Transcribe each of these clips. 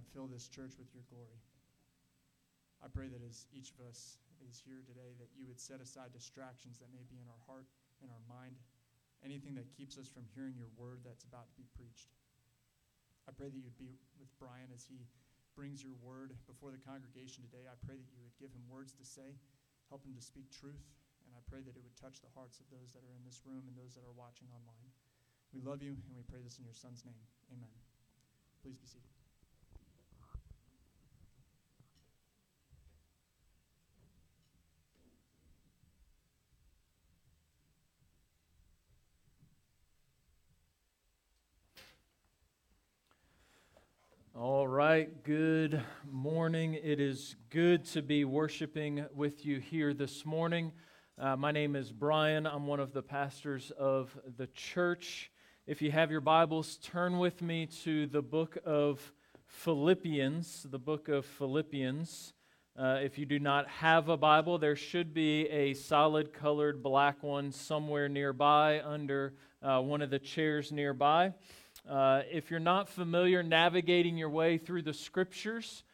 God, fill this church with your glory. I pray that as each of us is here today, that you would set aside distractions that may be in our heart, in our mind, anything that keeps us from hearing your word that's about to be preached. I pray that you'd be with Brian as he brings your word before the congregation today. I pray that you would give him words to say, help him to speak truth, and I pray that it would touch the hearts of those that are in this room and those that are watching online. We love you, and we pray this in your son's name. Amen. Please be seated. All right, good morning. It is good to be worshiping with you here this morning. My name is Brian. I'm one of the pastors of the church. If you have your Bibles, turn with me to the book of Philippians, If you do not have a Bible, there should be a solid colored black one somewhere nearby under one of the chairs nearby. If you're not familiar navigating your way through the Scriptures,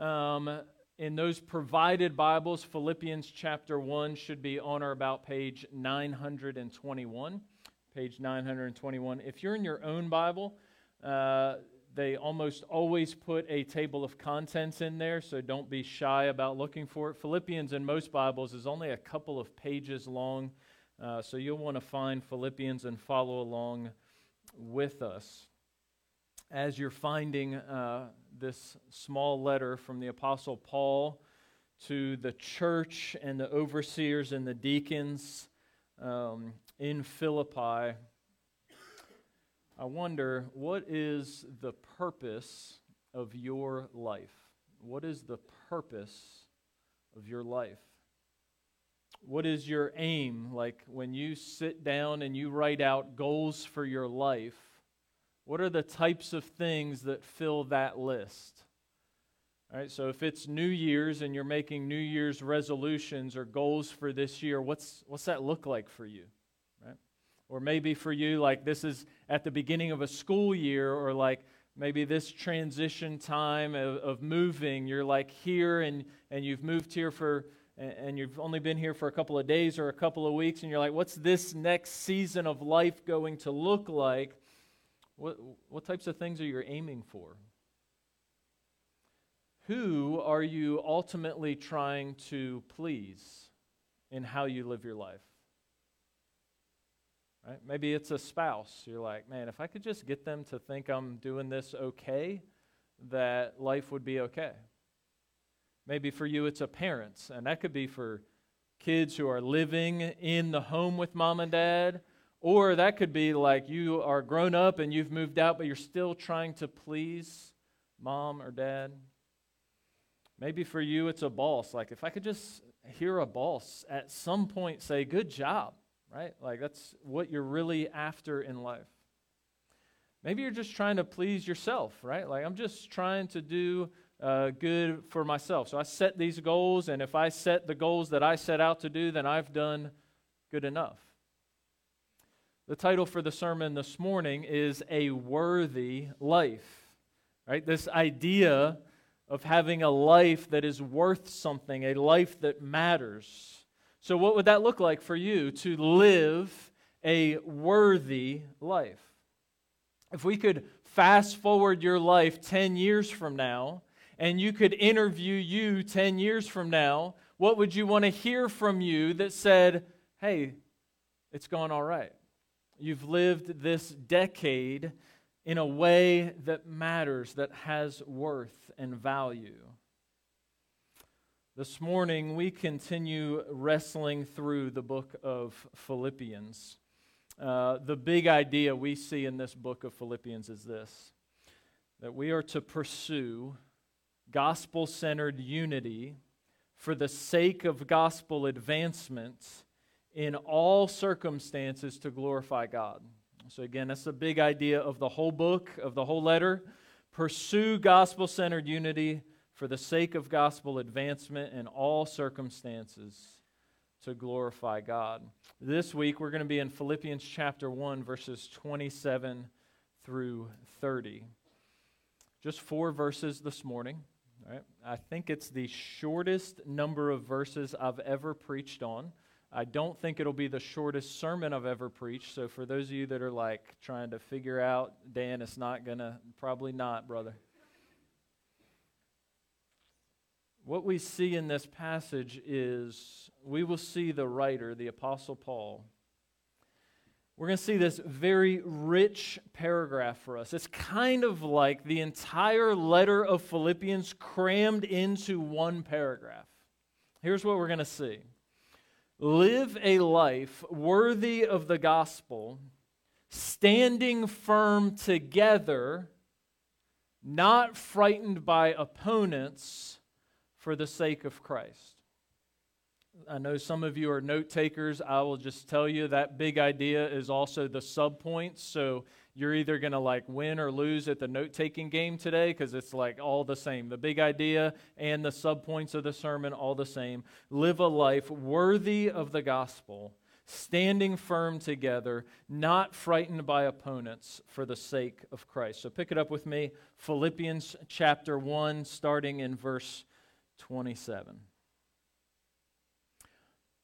in those provided Bibles, Philippians chapter 1 should be on or about page 921. Page 921. If you're in your own Bible, they almost always put a table of contents in there, so don't be shy about looking for it. Philippians in most Bibles is only a couple of pages long, so you'll want to find Philippians and follow along with us. As you're finding this small letter from the Apostle Paul to the church and the overseers and the deacons in Philippi, I wonder, what is the purpose of your life? What is the purpose of your life? What is your aim? Like when you sit down and you write out goals for your life, what are the types of things that fill that list? All right, so if it's New Year's and you're making New Year's resolutions or goals for this year, what's that look like for you? Right? Or maybe for you, like this is at the beginning of a school year, or like maybe this transition time of moving, you're like here and you've moved here for, and you've only been here for a couple of days or a couple of weeks, and you're like, what's this next season of life going to look like? What types of things are you aiming for? Who are you ultimately trying to please in how you live your life? Right? Maybe it's a spouse. You're like, man, if I could just get them to think I'm doing this okay, that life would be okay. Maybe for you it's a parent, and that could be for kids who are living in the home with mom and dad, or that could be like you are grown up and you've moved out, but you're still trying to please mom or dad. Maybe for you it's a boss, like if I could just hear a boss at some point say, good job, right? Like that's what you're really after in life. Maybe you're just trying to please yourself, right? Like I'm just trying to do good for myself. So I set these goals, and if I set the goals that I set out to do, then I've done good enough. The title for the sermon this morning is A Worthy Life, right? This idea of having a life that is worth something, a life that matters. So what would that look like for you to live a worthy life? If we could fast forward your life 10 years from now, and you could interview you 10 years from now, what would you want to hear from you that said, hey, it's gone all right. You've lived this decade in a way that matters, that has worth and value. This morning, we continue wrestling through the book of Philippians. The big idea we see in this book of Philippians is this, that we are to pursue gospel-centered unity for the sake of gospel advancement in all circumstances to glorify God. So again, that's the big idea of the whole book, of the whole letter. Pursue gospel-centered unity for the sake of gospel advancement in all circumstances to glorify God. This week, we're going to be in Philippians chapter 1, verses 27 through 30. Just 4 verses this morning. All right. I think it's the shortest number of verses I've ever preached on. I don't think it'll be the shortest sermon I've ever preached. So for those of you that are like trying to figure out, Dan, it's not going to, probably not, brother. What we see in this passage is we will see the writer, the Apostle Paul. We're going to see this very rich paragraph for us. It's kind of like the entire letter of Philippians crammed into one paragraph. Here's what we're going to see. Live a life worthy of the gospel, standing firm together, not frightened by opponents, for the sake of Christ. I know some of you are note takers. I will just tell you that big idea is also the subpoints. So you're either going to like win or lose at the note taking game today because it's like all the same. The big idea and the subpoints of the sermon, all the same. Live a life worthy of the gospel, standing firm together, not frightened by opponents for the sake of Christ. So pick it up with me. Philippians chapter 1, starting in verse 27.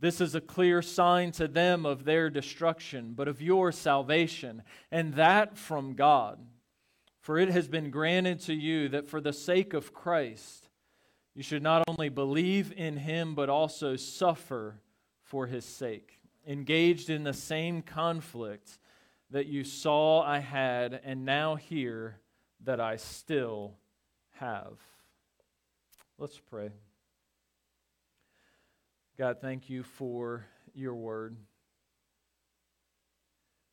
This is a clear sign to them of their destruction, but of your salvation, and that from God. For it has been granted to you that for the sake of Christ, you should not only believe in Him, but also suffer for His sake, engaged in the same conflict that you saw I had, and now hear that I still have. Let's pray. God, thank you for your word.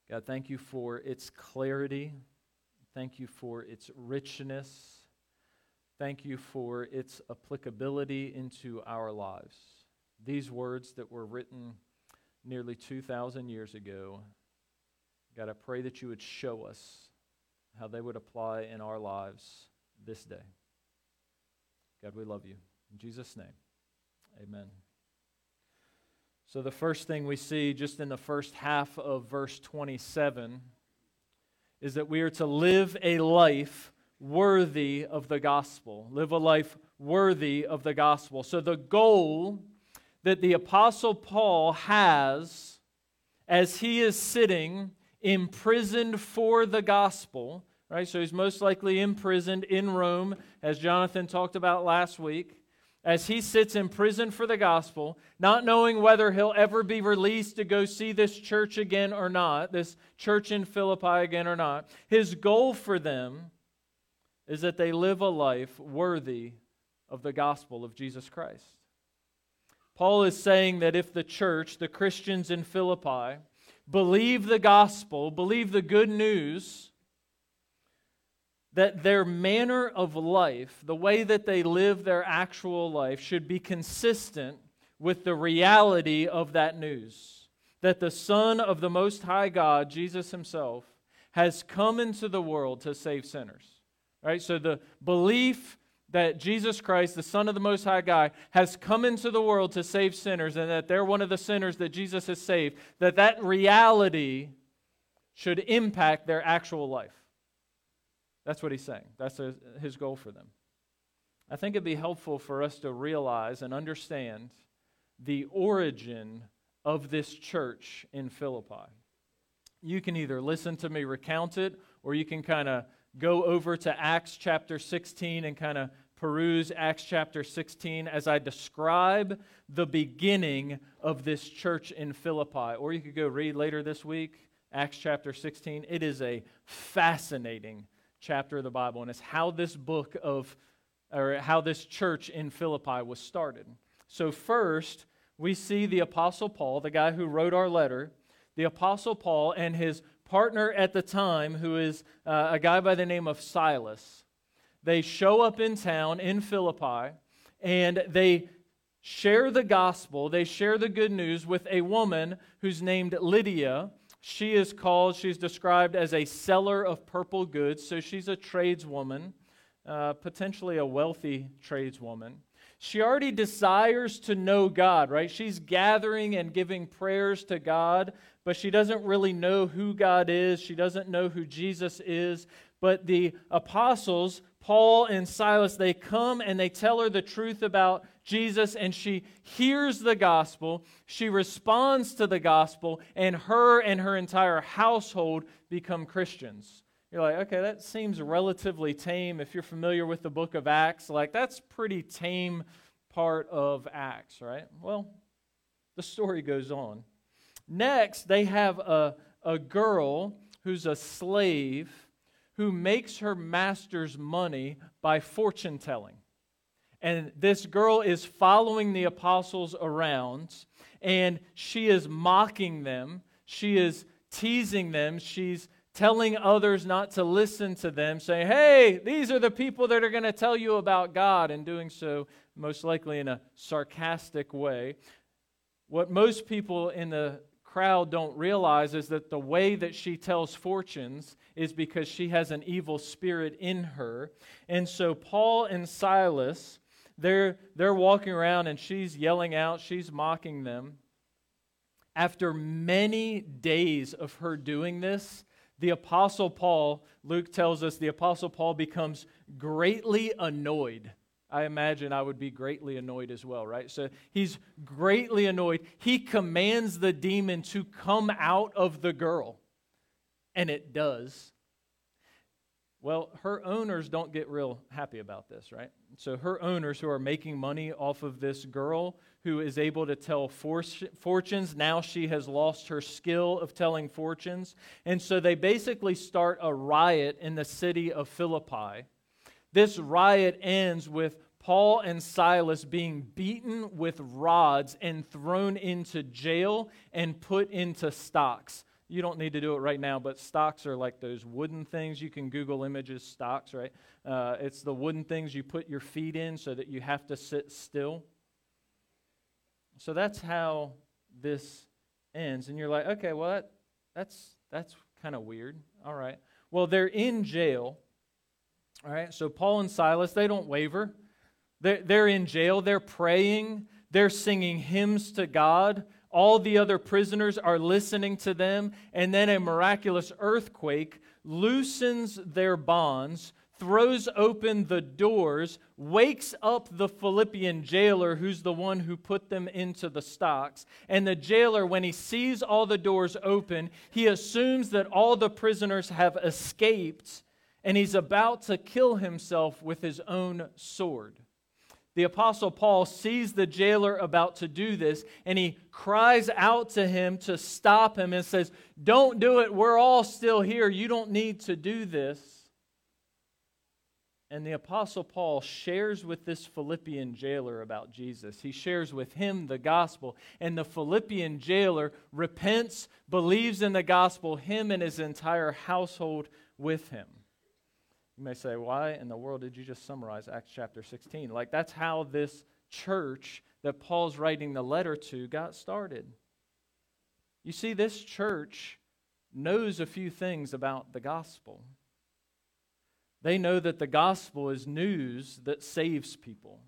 God, thank you for its clarity. Thank you for its richness. Thank you for its applicability into our lives. These words that were written nearly 2,000 years ago, God, I pray that you would show us how they would apply in our lives this day. God, we love you. In Jesus' name, amen. So the first thing we see just in the first half of verse 27 is that we are to live a life worthy of the gospel. Live a life worthy of the gospel. So the goal that the Apostle Paul has as he is sitting imprisoned for the gospel, right? So he's most likely imprisoned in Rome, as Jonathan talked about last week. As he sits in prison for the gospel, not knowing whether he'll ever be released to go see this church again or not, this church in Philippi again or not, his goal for them is that they live a life worthy of the gospel of Jesus Christ. Paul is saying that if the church, the Christians in Philippi, believe the gospel, believe the good news, that their manner of life, the way that they live their actual life, should be consistent with the reality of that news. That the Son of the Most High God, Jesus Himself, has come into the world to save sinners. Right? So the belief that Jesus Christ, the Son of the Most High God, has come into the world to save sinners, and that they're one of the sinners that Jesus has saved, that reality should impact their actual life. That's what he's saying. That's his goal for them. I think it'd be helpful for us to realize and understand the origin of this church in Philippi. You can either listen to me recount it, or you can kind of go over to Acts chapter 16 and kind of peruse Acts chapter 16 as I describe the beginning of this church in Philippi. Or you could go read later this week, Acts chapter 16. It is a fascinating chapter of the Bible, and it's how this how this church in Philippi was started. So first, we see the Apostle Paul, the guy who wrote our letter, the Apostle Paul and his partner at the time, who is a guy by the name of Silas. They show up in town in Philippi, and they share the gospel. They share the good news with a woman who's named Lydia. She's described as a seller of purple goods, so she's a tradeswoman, potentially a wealthy tradeswoman. She already desires to know God, right? She's gathering and giving prayers to God, but she doesn't really know who God is. She doesn't know who Jesus is. But the apostles, Paul and Silas, they come and they tell her the truth about Jesus, and she hears the gospel. She responds to the gospel, and her entire household become Christians. You're like, okay, that seems relatively tame. If you're familiar with the book of Acts, like that's pretty tame part of Acts, right? Well, the story goes on. Next, they have a girl who's a slave who makes her master's money by fortune telling. And this girl is following the apostles around, and she is mocking them. She is teasing them. She's telling others not to listen to them, saying, hey, these are the people that are going to tell you about God, and doing so most likely in a sarcastic way. What most people in the crowd don't realize is that the way that she tells fortunes is because she has an evil spirit in her. And so Paul and Silas, they're walking around, and she's yelling out, she's mocking them. After many days of her doing this, the Apostle Paul, Luke tells us, the Apostle Paul becomes greatly annoyed. I imagine I would be greatly annoyed as well, right? So he's greatly annoyed. He commands the demon to come out of the girl, and it does. Well, her owners don't get real happy about this, right? So her owners who are making money off of this girl who is able to tell fortunes, now she has lost her skill of telling fortunes. And so they basically start a riot in the city of Philippi. This riot ends with Paul and Silas being beaten with rods and thrown into jail and put into stocks. You don't need to do it right now, but stocks are like those wooden things. You can Google images, stocks, right? It's the wooden things you put your feet in so that you have to sit still. So that's how this ends. And you're like, okay, well, that's kind of weird. All right. Well, they're in jail. All right. So Paul and Silas, they don't waver. They're in jail. They're praying. They're singing hymns to God. All the other prisoners are listening to them, and then a miraculous earthquake loosens their bonds, throws open the doors, wakes up the Philippian jailer, who's the one who put them into the stocks. And the jailer, when he sees all the doors open, he assumes that all the prisoners have escaped, and he's about to kill himself with his own sword. The Apostle Paul sees the jailer about to do this, and he cries out to him to stop him and says, don't do it. We're all still here. You don't need to do this. And the Apostle Paul shares with this Philippian jailer about Jesus. He shares with him the gospel, and the Philippian jailer repents, believes in the gospel, him and his entire household with him. You may say, why in the world did you just summarize Acts chapter 16? Like, that's how this church that Paul's writing the letter to got started. You see, this church knows a few things about the gospel. They know that the gospel is news that saves people.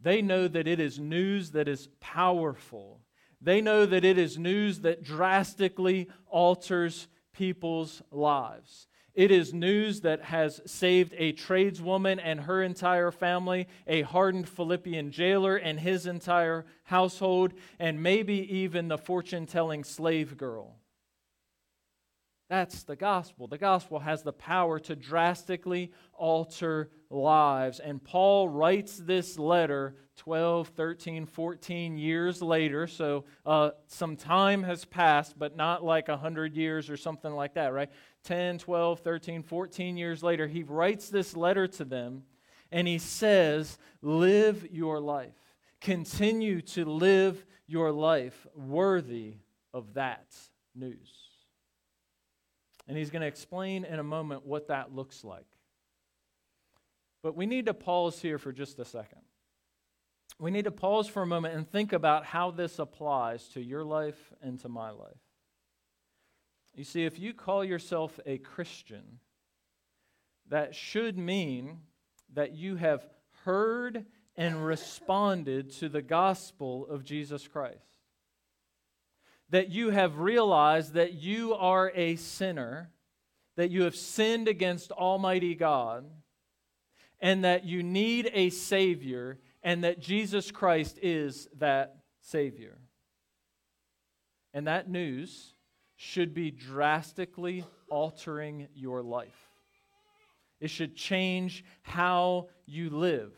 They know that it is news that is powerful. They know that it is news that drastically alters people's lives. It is news that has saved a tradeswoman and her entire family, a hardened Philippian jailer and his entire household, and maybe even the fortune-telling slave girl. That's the gospel. The gospel has the power to drastically alter lives. And Paul writes this letter 12, 13, 14 years later. So some time has passed, but not like 100 years or something like that, right? 10, 12, 13, 14 years later, he writes this letter to them, and he says, live your life. Continue to live your life worthy of that news. And he's going to explain in a moment what that looks like. But we need to pause here for just a second. we need to pause for a moment and think about how this applies to your life and to my life. You see, if you call yourself a Christian, that should mean that you have heard and responded to the gospel of Jesus Christ. That you have realized that you are a sinner, that you have sinned against Almighty God, and that you need a Savior, and that Jesus Christ is that Savior. And that news should be drastically altering your life. It should change how you live.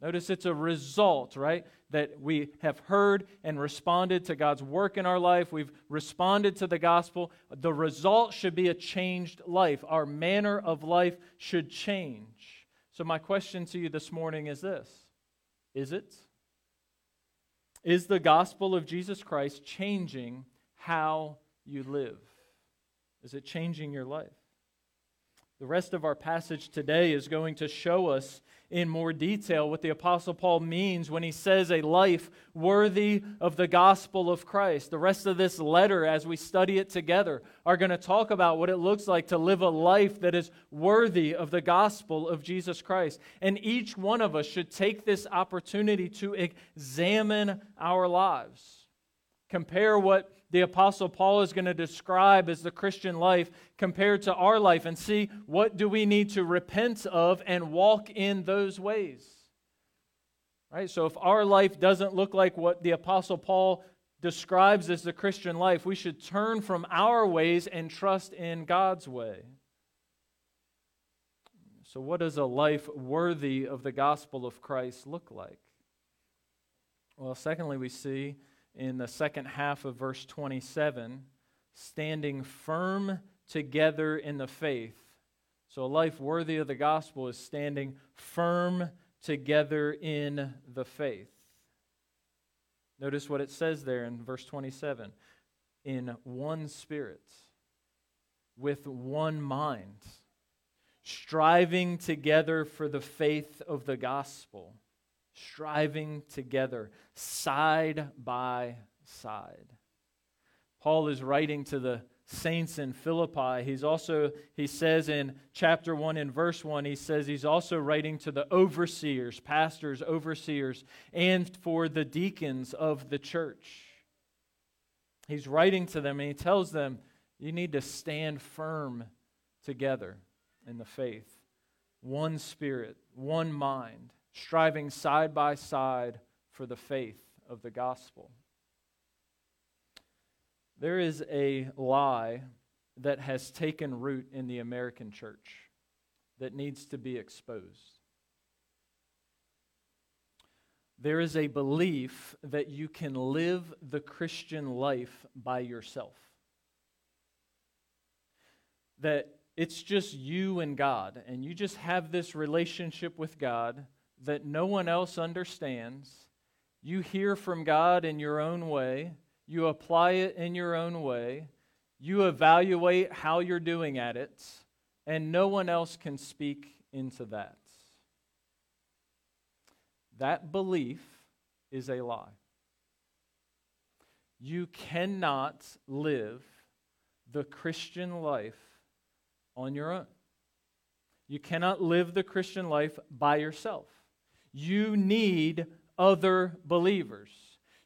Notice it's a result, right? That we have heard and responded to God's work in our life. We've responded to the gospel. The result should be a changed life. Our manner of life should change. So my question to you this morning is this. Is it? Is the gospel of Jesus Christ changing how you live? Is it changing your life? The rest of our passage today is going to show us in more detail what the Apostle Paul means when he says a life worthy of the gospel of Christ. The rest of this letter, as we study it together, are going to talk about what it looks like to live a life that is worthy of the gospel of Jesus Christ. And each one of us should take this opportunity to examine our lives. Compare what the Apostle Paul is going to describe as the Christian life compared to our life and see what do we need to repent of and walk in those ways. Right? So if our life doesn't look like what the Apostle Paul describes as the Christian life, we should turn from our ways and trust in God's way. So what does a life worthy of the gospel of Christ look like? Well, secondly, we see in the second half of verse 27, standing firm together in the faith. So a life worthy of the gospel is standing firm together in the faith. Notice what it says there in verse 27. In one spirit, with one mind, striving together for the faith of the gospel. Striving together, side by side. Paul is writing to the saints in Philippi. He says in chapter 1 and verse 1, he says he's also writing to the overseers, pastors, overseers, and for the deacons of the church. He's writing to them and he tells them, you need to stand firm together in the faith. One spirit, one mind. Striving side by side for the faith of the gospel. There is a lie that has taken root in the American church that needs to be exposed. There is a belief that you can live the Christian life by yourself. That it's just you and God, and you just have this relationship with God that no one else understands. You hear from God in your own way. You apply it in your own way. You evaluate how you're doing at it. And no one else can speak into that. That belief is a lie. You cannot live the Christian life on your own. You cannot live the Christian life by yourself. You need other believers.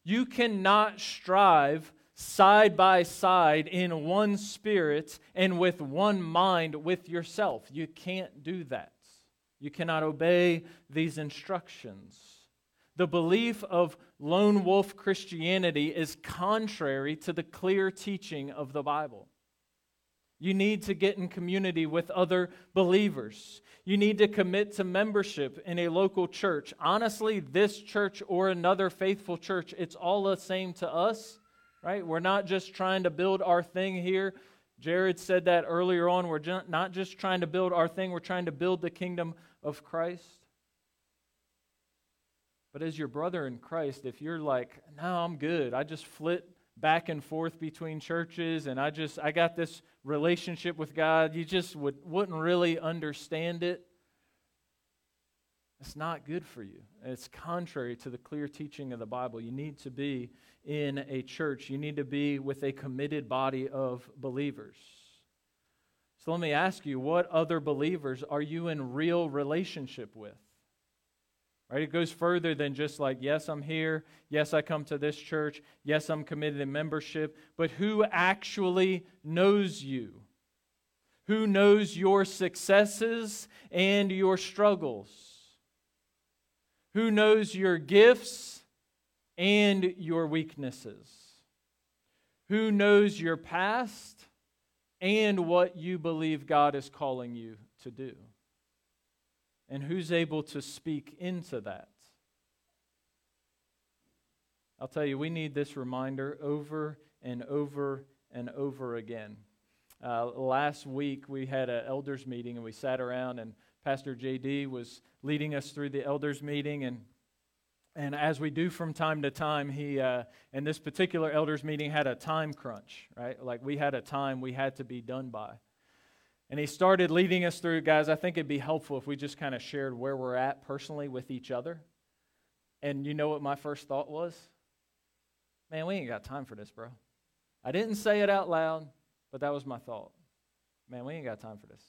You cannot strive side by side in one spirit and with one mind with yourself. You can't do that. You cannot obey these instructions. The belief of lone wolf Christianity is contrary to the clear teaching of the Bible. You need to get in community with other believers. You need to commit to membership in a local church. Honestly, this church or another faithful church, it's all the same to us, right? We're not just trying to build our thing here. Jared said that earlier on. We're not just trying to build our thing. We're trying to build the kingdom of Christ. But as your brother in Christ, if you're like, no, I'm good. I just flit back and forth between churches, and I got this relationship with God, you just wouldn't really understand it. It's not good for you. It's contrary to the clear teaching of the Bible. You need to be in a church. You need to be with a committed body of believers. So let me ask you, what other believers are you in real relationship with? Right? It goes further than just like, yes, I'm here. Yes, I come to this church. Yes, I'm committed in membership. But who actually knows you? Who knows your successes and your struggles? Who knows your gifts and your weaknesses? Who knows your past and what you believe God is calling you to do? And who's able to speak into that? I'll tell you, we need this reminder over and over and over again. Last week, we had an elders meeting, and we sat around, and Pastor JD was leading us through the elders meeting, and as we do from time to time, he in this particular elders meeting had a time crunch, right? Like we had a time we had to be done by. And he started leading us through, guys, I think it'd be helpful if we just kind of shared where we're at personally with each other. And you know what my first thought was? Man, we ain't got time for this, bro. I didn't say it out loud, but that was my thought. Man, we ain't got time for this.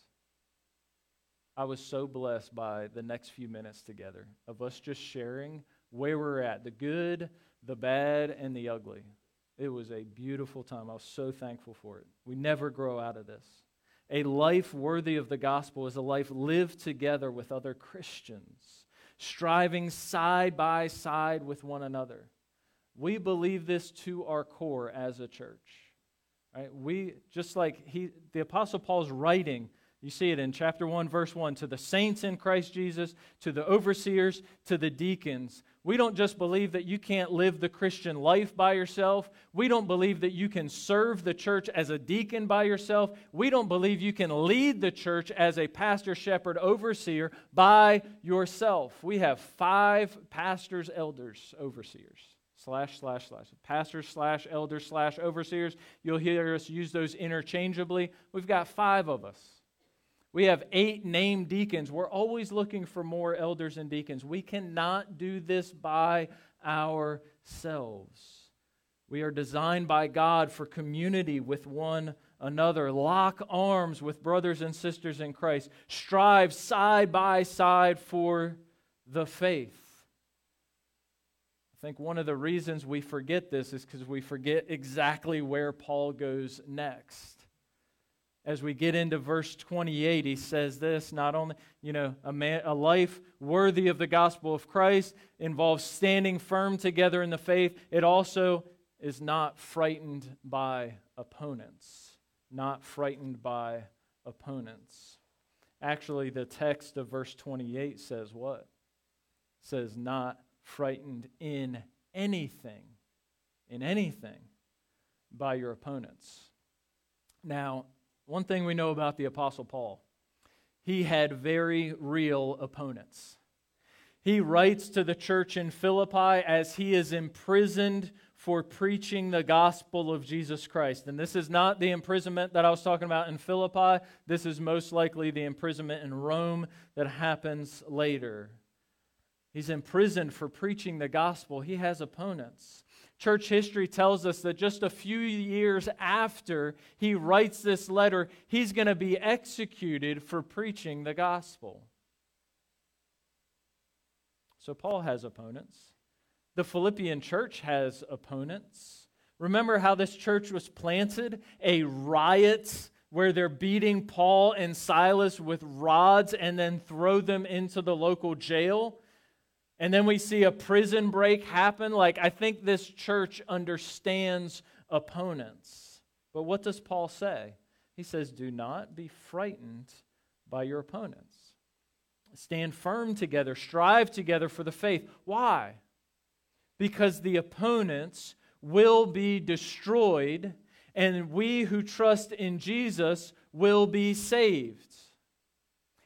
I was so blessed by the next few minutes together of us just sharing where we're at, the good, the bad, and the ugly. It was a beautiful time. I was so thankful for it. We never grow out of this. A life worthy of the gospel is a life lived together with other Christians, striving side by side with one another. We believe this to our core as a church. Right? We, just like the Apostle Paul's writing, you see it in chapter 1, verse 1, to the saints in Christ Jesus, to the overseers, to the deacons. We don't just believe that you can't live the Christian life by yourself. We don't believe that you can serve the church as a deacon by yourself. We don't believe you can lead the church as a pastor, shepherd, overseer by yourself. We have 5 pastors, elders, overseers. // Pastors / elders / overseers. You'll hear us use those interchangeably. We've got 5 of us. We have 8 named deacons. We're always looking for more elders and deacons. We cannot do this by ourselves. We are designed by God for community with one another. Lock arms with brothers and sisters in Christ. Strive side by side for the faith. I think one of the reasons we forget this is because we forget exactly where Paul goes next. As we get into verse 28, he says this, not only, a life worthy of the gospel of Christ involves standing firm together in the faith. It also is not frightened by opponents. Actually, the text of verse 28 says what? It says not frightened in anything by your opponents. Now, one thing we know about the Apostle Paul, he had very real opponents. He writes to the church in Philippi as he is imprisoned for preaching the gospel of Jesus Christ. And this is not the imprisonment that I was talking about in Philippi. This is most likely the imprisonment in Rome that happens later. He's imprisoned for preaching the gospel. He has opponents. Church history tells us that just a few years after he writes this letter, he's going to be executed for preaching the gospel. So Paul has opponents. The Philippian church has opponents. Remember how this church was planted? A riot where they're beating Paul and Silas with rods and then throw them into the local jail. And then we see a prison break happen. Like, I think this church understands opponents. But what does Paul say? He says, do not be frightened by your opponents. Stand firm together. Strive together for the faith. Why? Because the opponents will be destroyed, and we who trust in Jesus will be saved.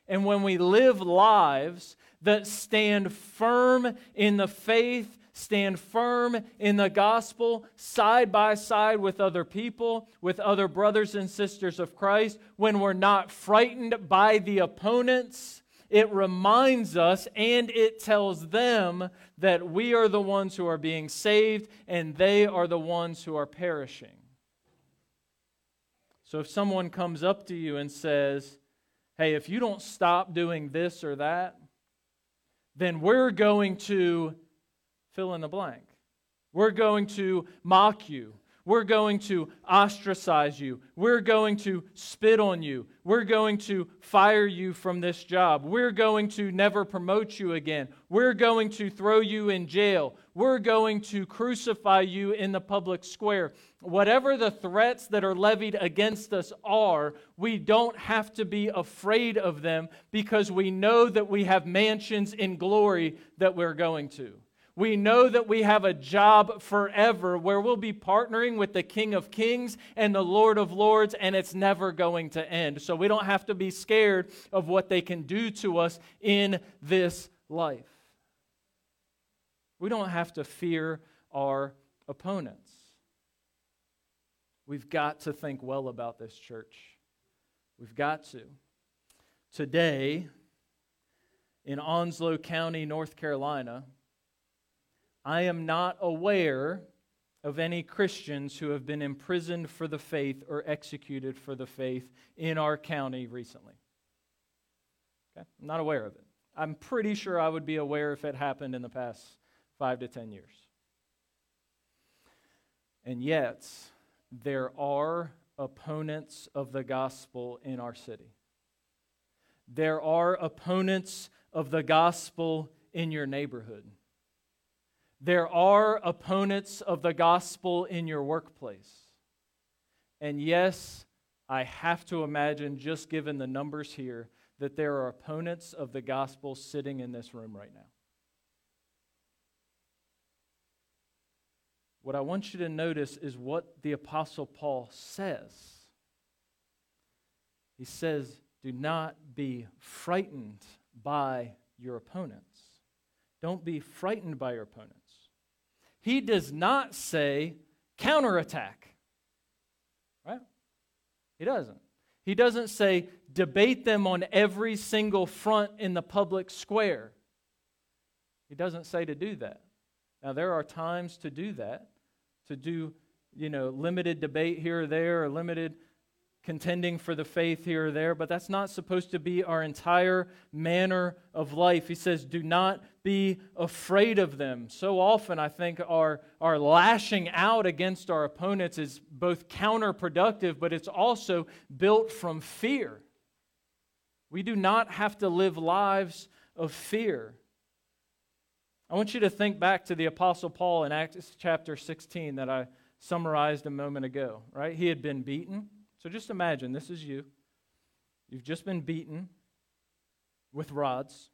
And when we live lives that stand firm in the faith, stand firm in the gospel, side by side with other people, with other brothers and sisters of Christ, when we're not frightened by the opponents, It reminds us and it tells them that we are the ones who are being saved and they are the ones who are perishing. So if someone comes up to you and says, hey, if you don't stop doing this or that, then we're going to fill in the blank. We're going to mock you. We're going to ostracize you. We're going to spit on you. We're going to fire you from this job. We're going to never promote you again. We're going to throw you in jail. We're going to crucify you in the public square. Whatever the threats that are levied against us are, we don't have to be afraid of them because we know that we have mansions in glory that we're going to. We know that we have a job forever where we'll be partnering with the King of Kings and the Lord of Lords, and it's never going to end. So we don't have to be scared of what they can do to us in this life. We don't have to fear our opponents. We've got to think well about this, church. We've got to. Today, in Onslow County, North Carolina, I am not aware of any Christians who have been imprisoned for the faith or executed for the faith in our county recently. Okay? I'm not aware of it. I'm pretty sure I would be aware if it happened in the past 5 to 10 years. And yet, there are opponents of the gospel in our city. There are opponents of the gospel in your neighborhood. There are opponents of the gospel in your workplace. And yes, I have to imagine, just given the numbers here, that there are opponents of the gospel sitting in this room right now. What I want you to notice is what the Apostle Paul says. He says, do not be frightened by your opponents. Don't be frightened by your opponents. He does not say counterattack, right? He doesn't. He doesn't say debate them on every single front in the public square. He doesn't say to do that. Now, there are times to do that, to do, limited debate here or there, or limited contending for the faith here or there, but that's not supposed to be our entire manner of life. He says, do not be afraid of them. So often, I think our lashing out against our opponents is both counterproductive, but it's also built from fear. We do not have to live lives of fear. I want you to think back to the Apostle Paul in Acts chapter 16 that I summarized a moment ago, right? He had been beaten. So just imagine, this is you. You've just been beaten with rods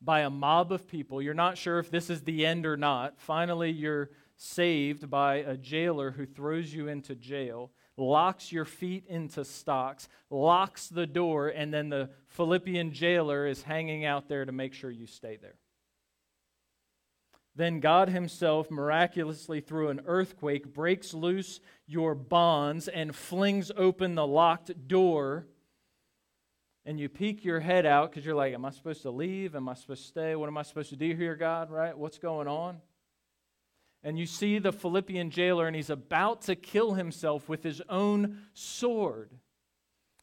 by a mob of people. You're not sure if this is the end or not. Finally, you're saved by a jailer who throws you into jail, locks your feet into stocks, locks the door, and then the Philippian jailer is hanging out there to make sure you stay there. Then God himself miraculously through an earthquake breaks loose your bonds and flings open the locked door. And you peek your head out because you're like, am I supposed to leave? Am I supposed to stay? What am I supposed to do here, God? Right? What's going on? And you see the Philippian jailer and he's about to kill himself with his own sword.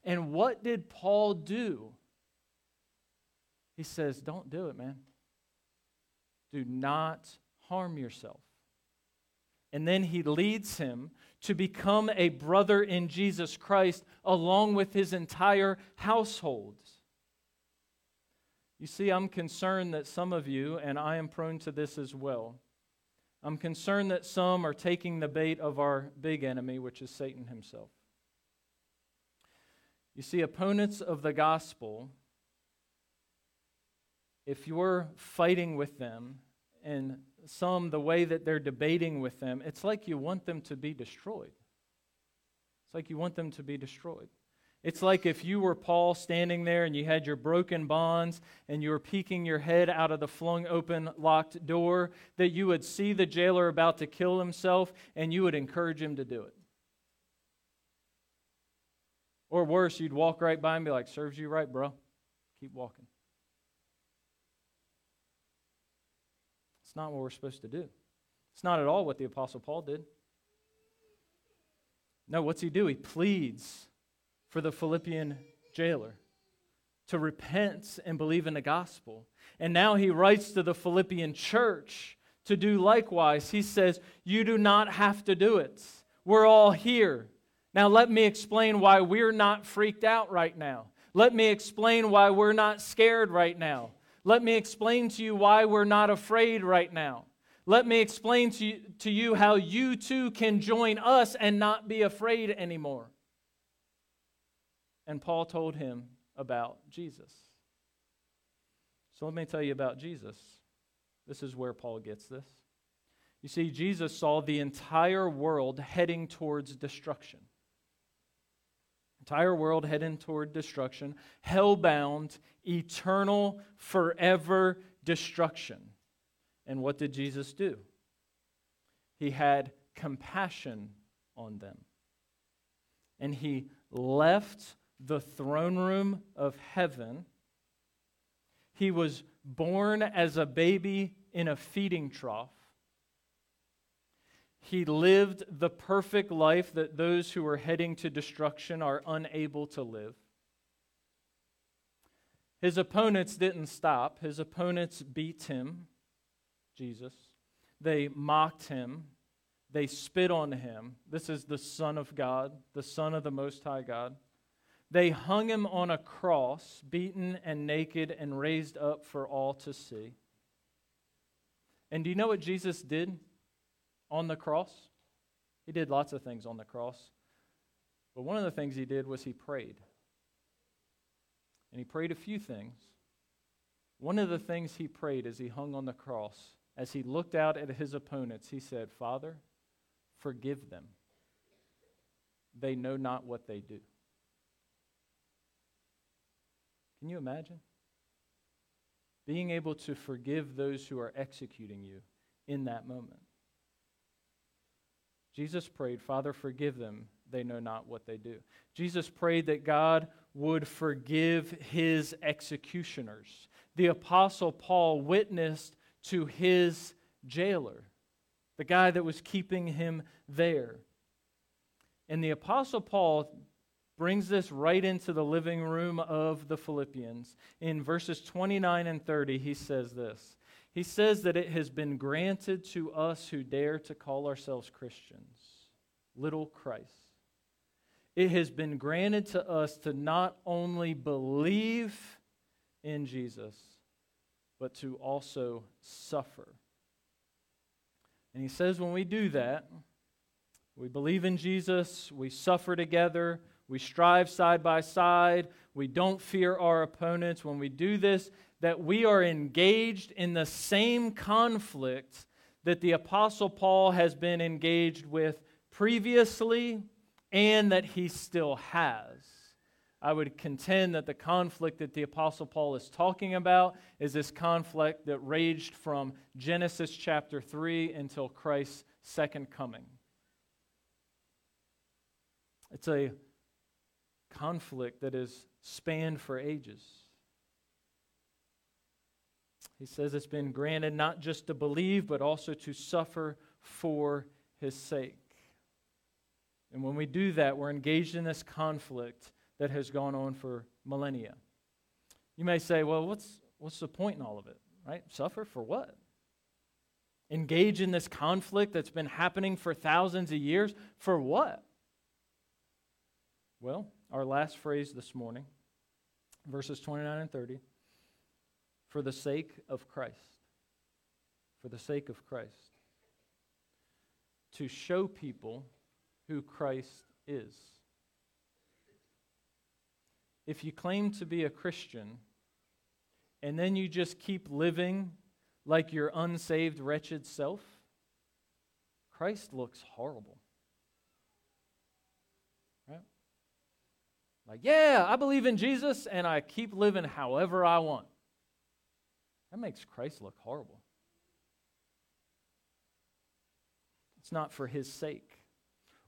And what did Paul do? He says, don't do it, man. Do not harm yourself. And then he leads him to become a brother in Jesus Christ along with his entire household. You see, I'm concerned that some of you, and I am prone to this as well, I'm concerned that some are taking the bait of our big enemy, which is Satan himself. You see, opponents of the gospel, if you're fighting with them, and some, the way that they're debating with them, it's like you want them to be destroyed. It's like you want them to be destroyed. It's like if you were Paul standing there and you had your broken bonds and you were peeking your head out of the flung open locked door, that you would see the jailer about to kill himself and you would encourage him to do it. Or worse, you'd walk right by and be like, serves you right, bro. Keep walking. It's not what we're supposed to do. It's not at all what the Apostle Paul did. No, what's he do? He pleads for the Philippian jailer to repent and believe in the gospel. And now he writes to the Philippian church to do likewise. He says, you do not have to do it. We're all here. Now let me explain why we're not freaked out right now. Let me explain why we're not scared right now. Let me explain to you why we're not afraid right now. Let me explain to you how you too can join us and not be afraid anymore. And Paul told him about Jesus. So let me tell you about Jesus. This is where Paul gets this. You see, Jesus saw the entire world heading towards destruction. Entire world heading toward destruction, hell-bound, eternal, forever destruction. And what did Jesus do? He had compassion on them. And he left the throne room of heaven. He was born as a baby in a feeding trough. He lived the perfect life that those who are heading to destruction are unable to live. His opponents didn't stop. His opponents beat him. Jesus. They mocked him. They spit on him. This is the Son of God, the Son of the Most High God. They hung him on a cross, beaten and naked and raised up for all to see. And do you know what Jesus did on the cross? He did lots of things on the cross. But one of the things he did was he prayed. And he prayed a few things. One of the things he prayed as he hung on the cross, as he looked out at his opponents, he said, Father, forgive them. They know not what they do. Can you imagine? Being able to forgive those who are executing you in that moment. Jesus prayed, Father, forgive them. They know not what they do. Jesus prayed that God would forgive his executioners. The Apostle Paul witnessed to his jailer, the guy that was keeping him there. And the Apostle Paul brings this right into the living room of the Philippians. In verses 29 and 30, he says this. He says that it has been granted to us who dare to call ourselves Christians, little Christ. It has been granted to us to not only believe in Jesus, but to also suffer. And he says when we do that, we believe in Jesus, we suffer together, we strive side by side, we don't fear our opponents. When we do this, that we are engaged in the same conflict that the Apostle Paul has been engaged with previously, and that he still has. I would contend that the conflict that the Apostle Paul is talking about is this conflict that raged from Genesis chapter 3 until Christ's second coming. It's a conflict that is spanned for ages. He says it's been granted not just to believe, but also to suffer for his sake. And when we do that, we're engaged in this conflict that has gone on for millennia. You may say, well, what's the point in all of it, right? Suffer for what? Engage in this conflict that's been happening for thousands of years for what? Well, our last phrase this morning, verses 29 and 30, for the sake of Christ. For the sake of Christ. To show people who Christ is. If you claim to be a Christian and then you just keep living like your unsaved, wretched self, Christ looks horrible. Right? Like, yeah, I believe in Jesus and I keep living however I want. That makes Christ look horrible. It's not for his sake.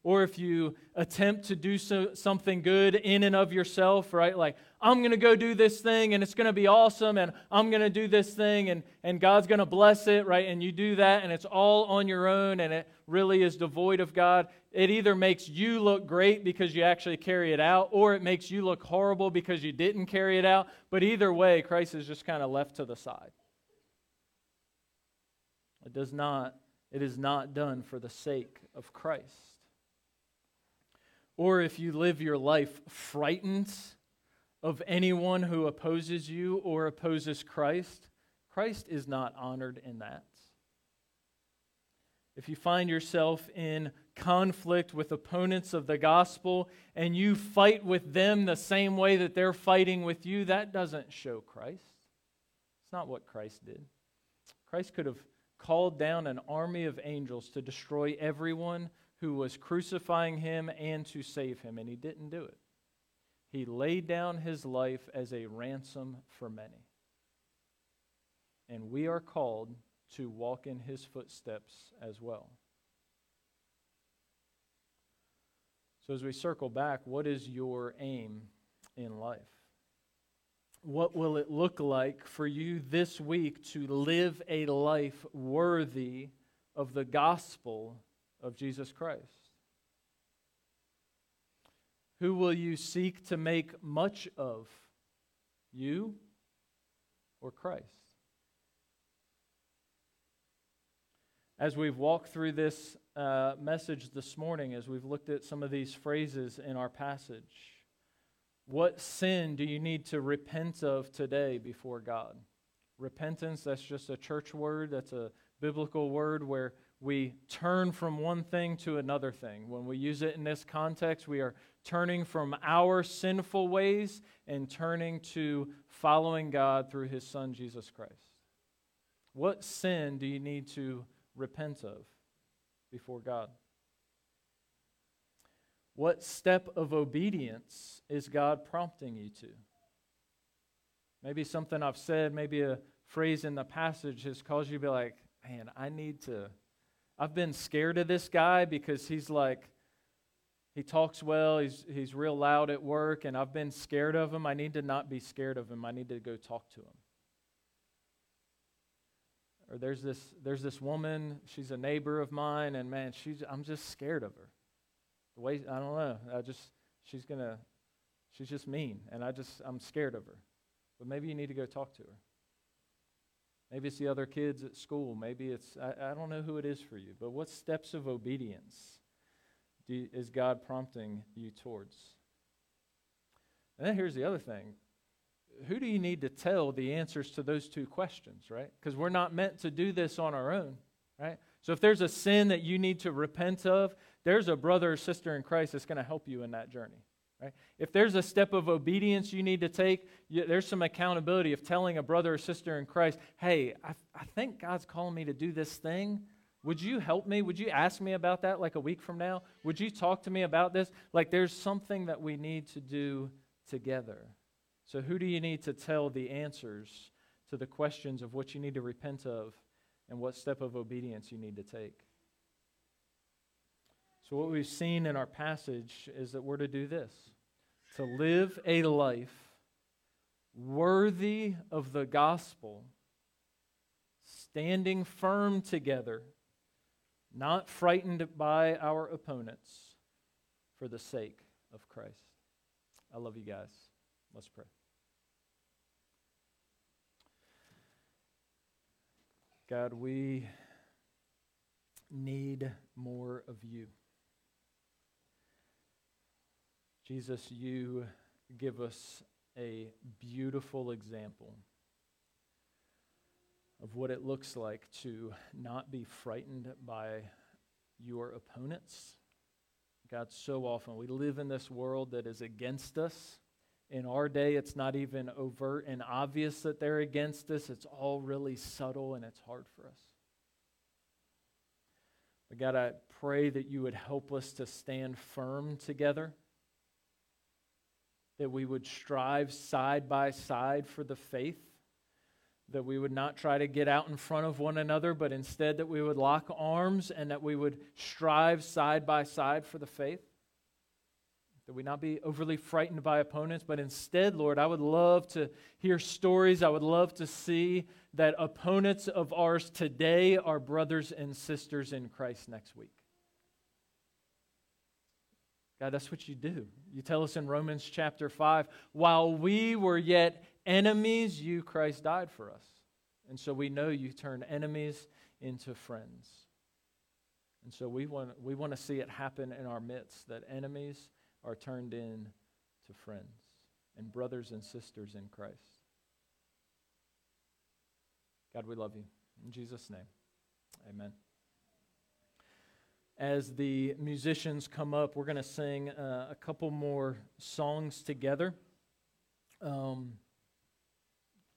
or if you attempt to do something good in and of yourself, right? Like, I'm going to go do this thing, and it's going to be awesome, and I'm going to do this thing, and God's going to bless it, right? And you do that, and it's all on your own, and it really is devoid of God. It either makes you look great because you actually carry it out, or it makes you look horrible because you didn't carry it out. But either way, Christ is just kind of left to the side. It is not done for the sake of Christ. Or if you live your life frightened of anyone who opposes you or opposes Christ, Christ is not honored in that. If you find yourself in conflict with opponents of the gospel and you fight with them the same way that they're fighting with you, that doesn't show Christ. It's not what Christ did. Christ could have called down an army of angels to destroy everyone who was crucifying him and to save him, and he didn't do it. He laid down his life as a ransom for many. And we are called to walk in his footsteps as well. So as we circle back, what is your aim in life? What will it look like for you this week to live a life worthy of the gospel of Jesus Christ? Who will you seek to make much of, you or Christ? As we've walked through this message this morning, as we've looked at some of these phrases in our passage, what sin do you need to repent of today before God? Repentance, that's just a church word. That's a biblical word where we turn from one thing to another thing. When we use it in this context, we are turning from our sinful ways and turning to following God through his Son, Jesus Christ. What sin do you need to repent of before God? What step of obedience is God prompting you to? Maybe something I've said, maybe a phrase in the passage has caused you to be like, man, I've been scared of this guy because he's like, he talks well, he's real loud at work, and I've been scared of him. I need to not be scared of him. I need to go talk to him. Or there's this woman, she's a neighbor of mine, and man, I'm just scared of her. I don't know. She's just mean, and I'm scared of her. But maybe you need to go talk to her. Maybe it's the other kids at school. Maybe it's I don't know who it is for you. But what steps of obedience is God prompting you towards? And then here's the other thing. Who do you need to tell the answers to those two questions, right? Because we're not meant to do this on our own, right? So if there's a sin that you need to repent of, there's a brother or sister in Christ that's going to help you in that journey, right? If there's a step of obedience you need to take, there's some accountability of telling a brother or sister in Christ, hey, I think God's calling me to do this thing. Would you help me? Would you ask me about that like a week from now? Would you talk to me about this? Like there's something that we need to do together. So who do you need to tell the answers to the questions of what you need to repent of and what step of obedience you need to take? So what we've seen in our passage is that we're to do this, to live a life worthy of the gospel, standing firm together, not frightened by our opponents, for the sake of Christ. I love you guys. Let's pray. God, we need more of you. Jesus, you give us a beautiful example of what it looks like to not be frightened by your opponents. God, so often we live in this world that is against us. In our day, it's not even overt and obvious that they're against us. It's all really subtle, and it's hard for us. But God, I pray that you would help us to stand firm together, that we would strive side by side for the faith, that we would not try to get out in front of one another, but instead that we would lock arms and that we would strive side by side for the faith, that we not be overly frightened by opponents, but instead, Lord, I would love to hear stories. I would love to see that opponents of ours today are brothers and sisters in Christ next week. God, that's what you do. You tell us in Romans chapter 5, while we were yet enemies, you, Christ, died for us. And so we know you turn enemies into friends. And so we want to see it happen in our midst, that enemies are turned in to friends and brothers and sisters in Christ. God, we love you. In Jesus' name, amen. As the musicians come up, we're going to sing a couple more songs together.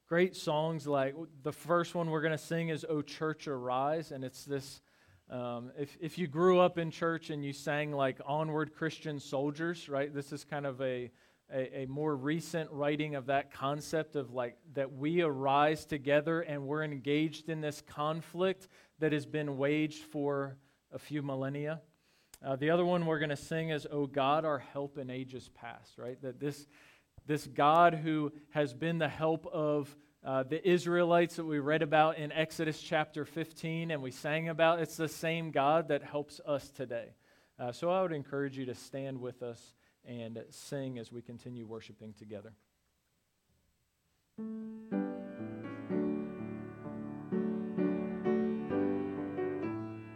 Great songs, like the first one we're going to sing is "O Church Arise," and it's this. If you grew up in church and you sang like "Onward, Christian Soldiers," right? This is kind of a more recent writing of that concept of like that we arise together and we're engaged in this conflict that has been waged for a few millennia. The other one we're going to sing is "O God, our help in ages past," right? That this God who has been the help of the Israelites that we read about in Exodus chapter 15 and we sang about, it's the same God that helps us today. So I would encourage you to stand with us and sing as we continue worshiping together.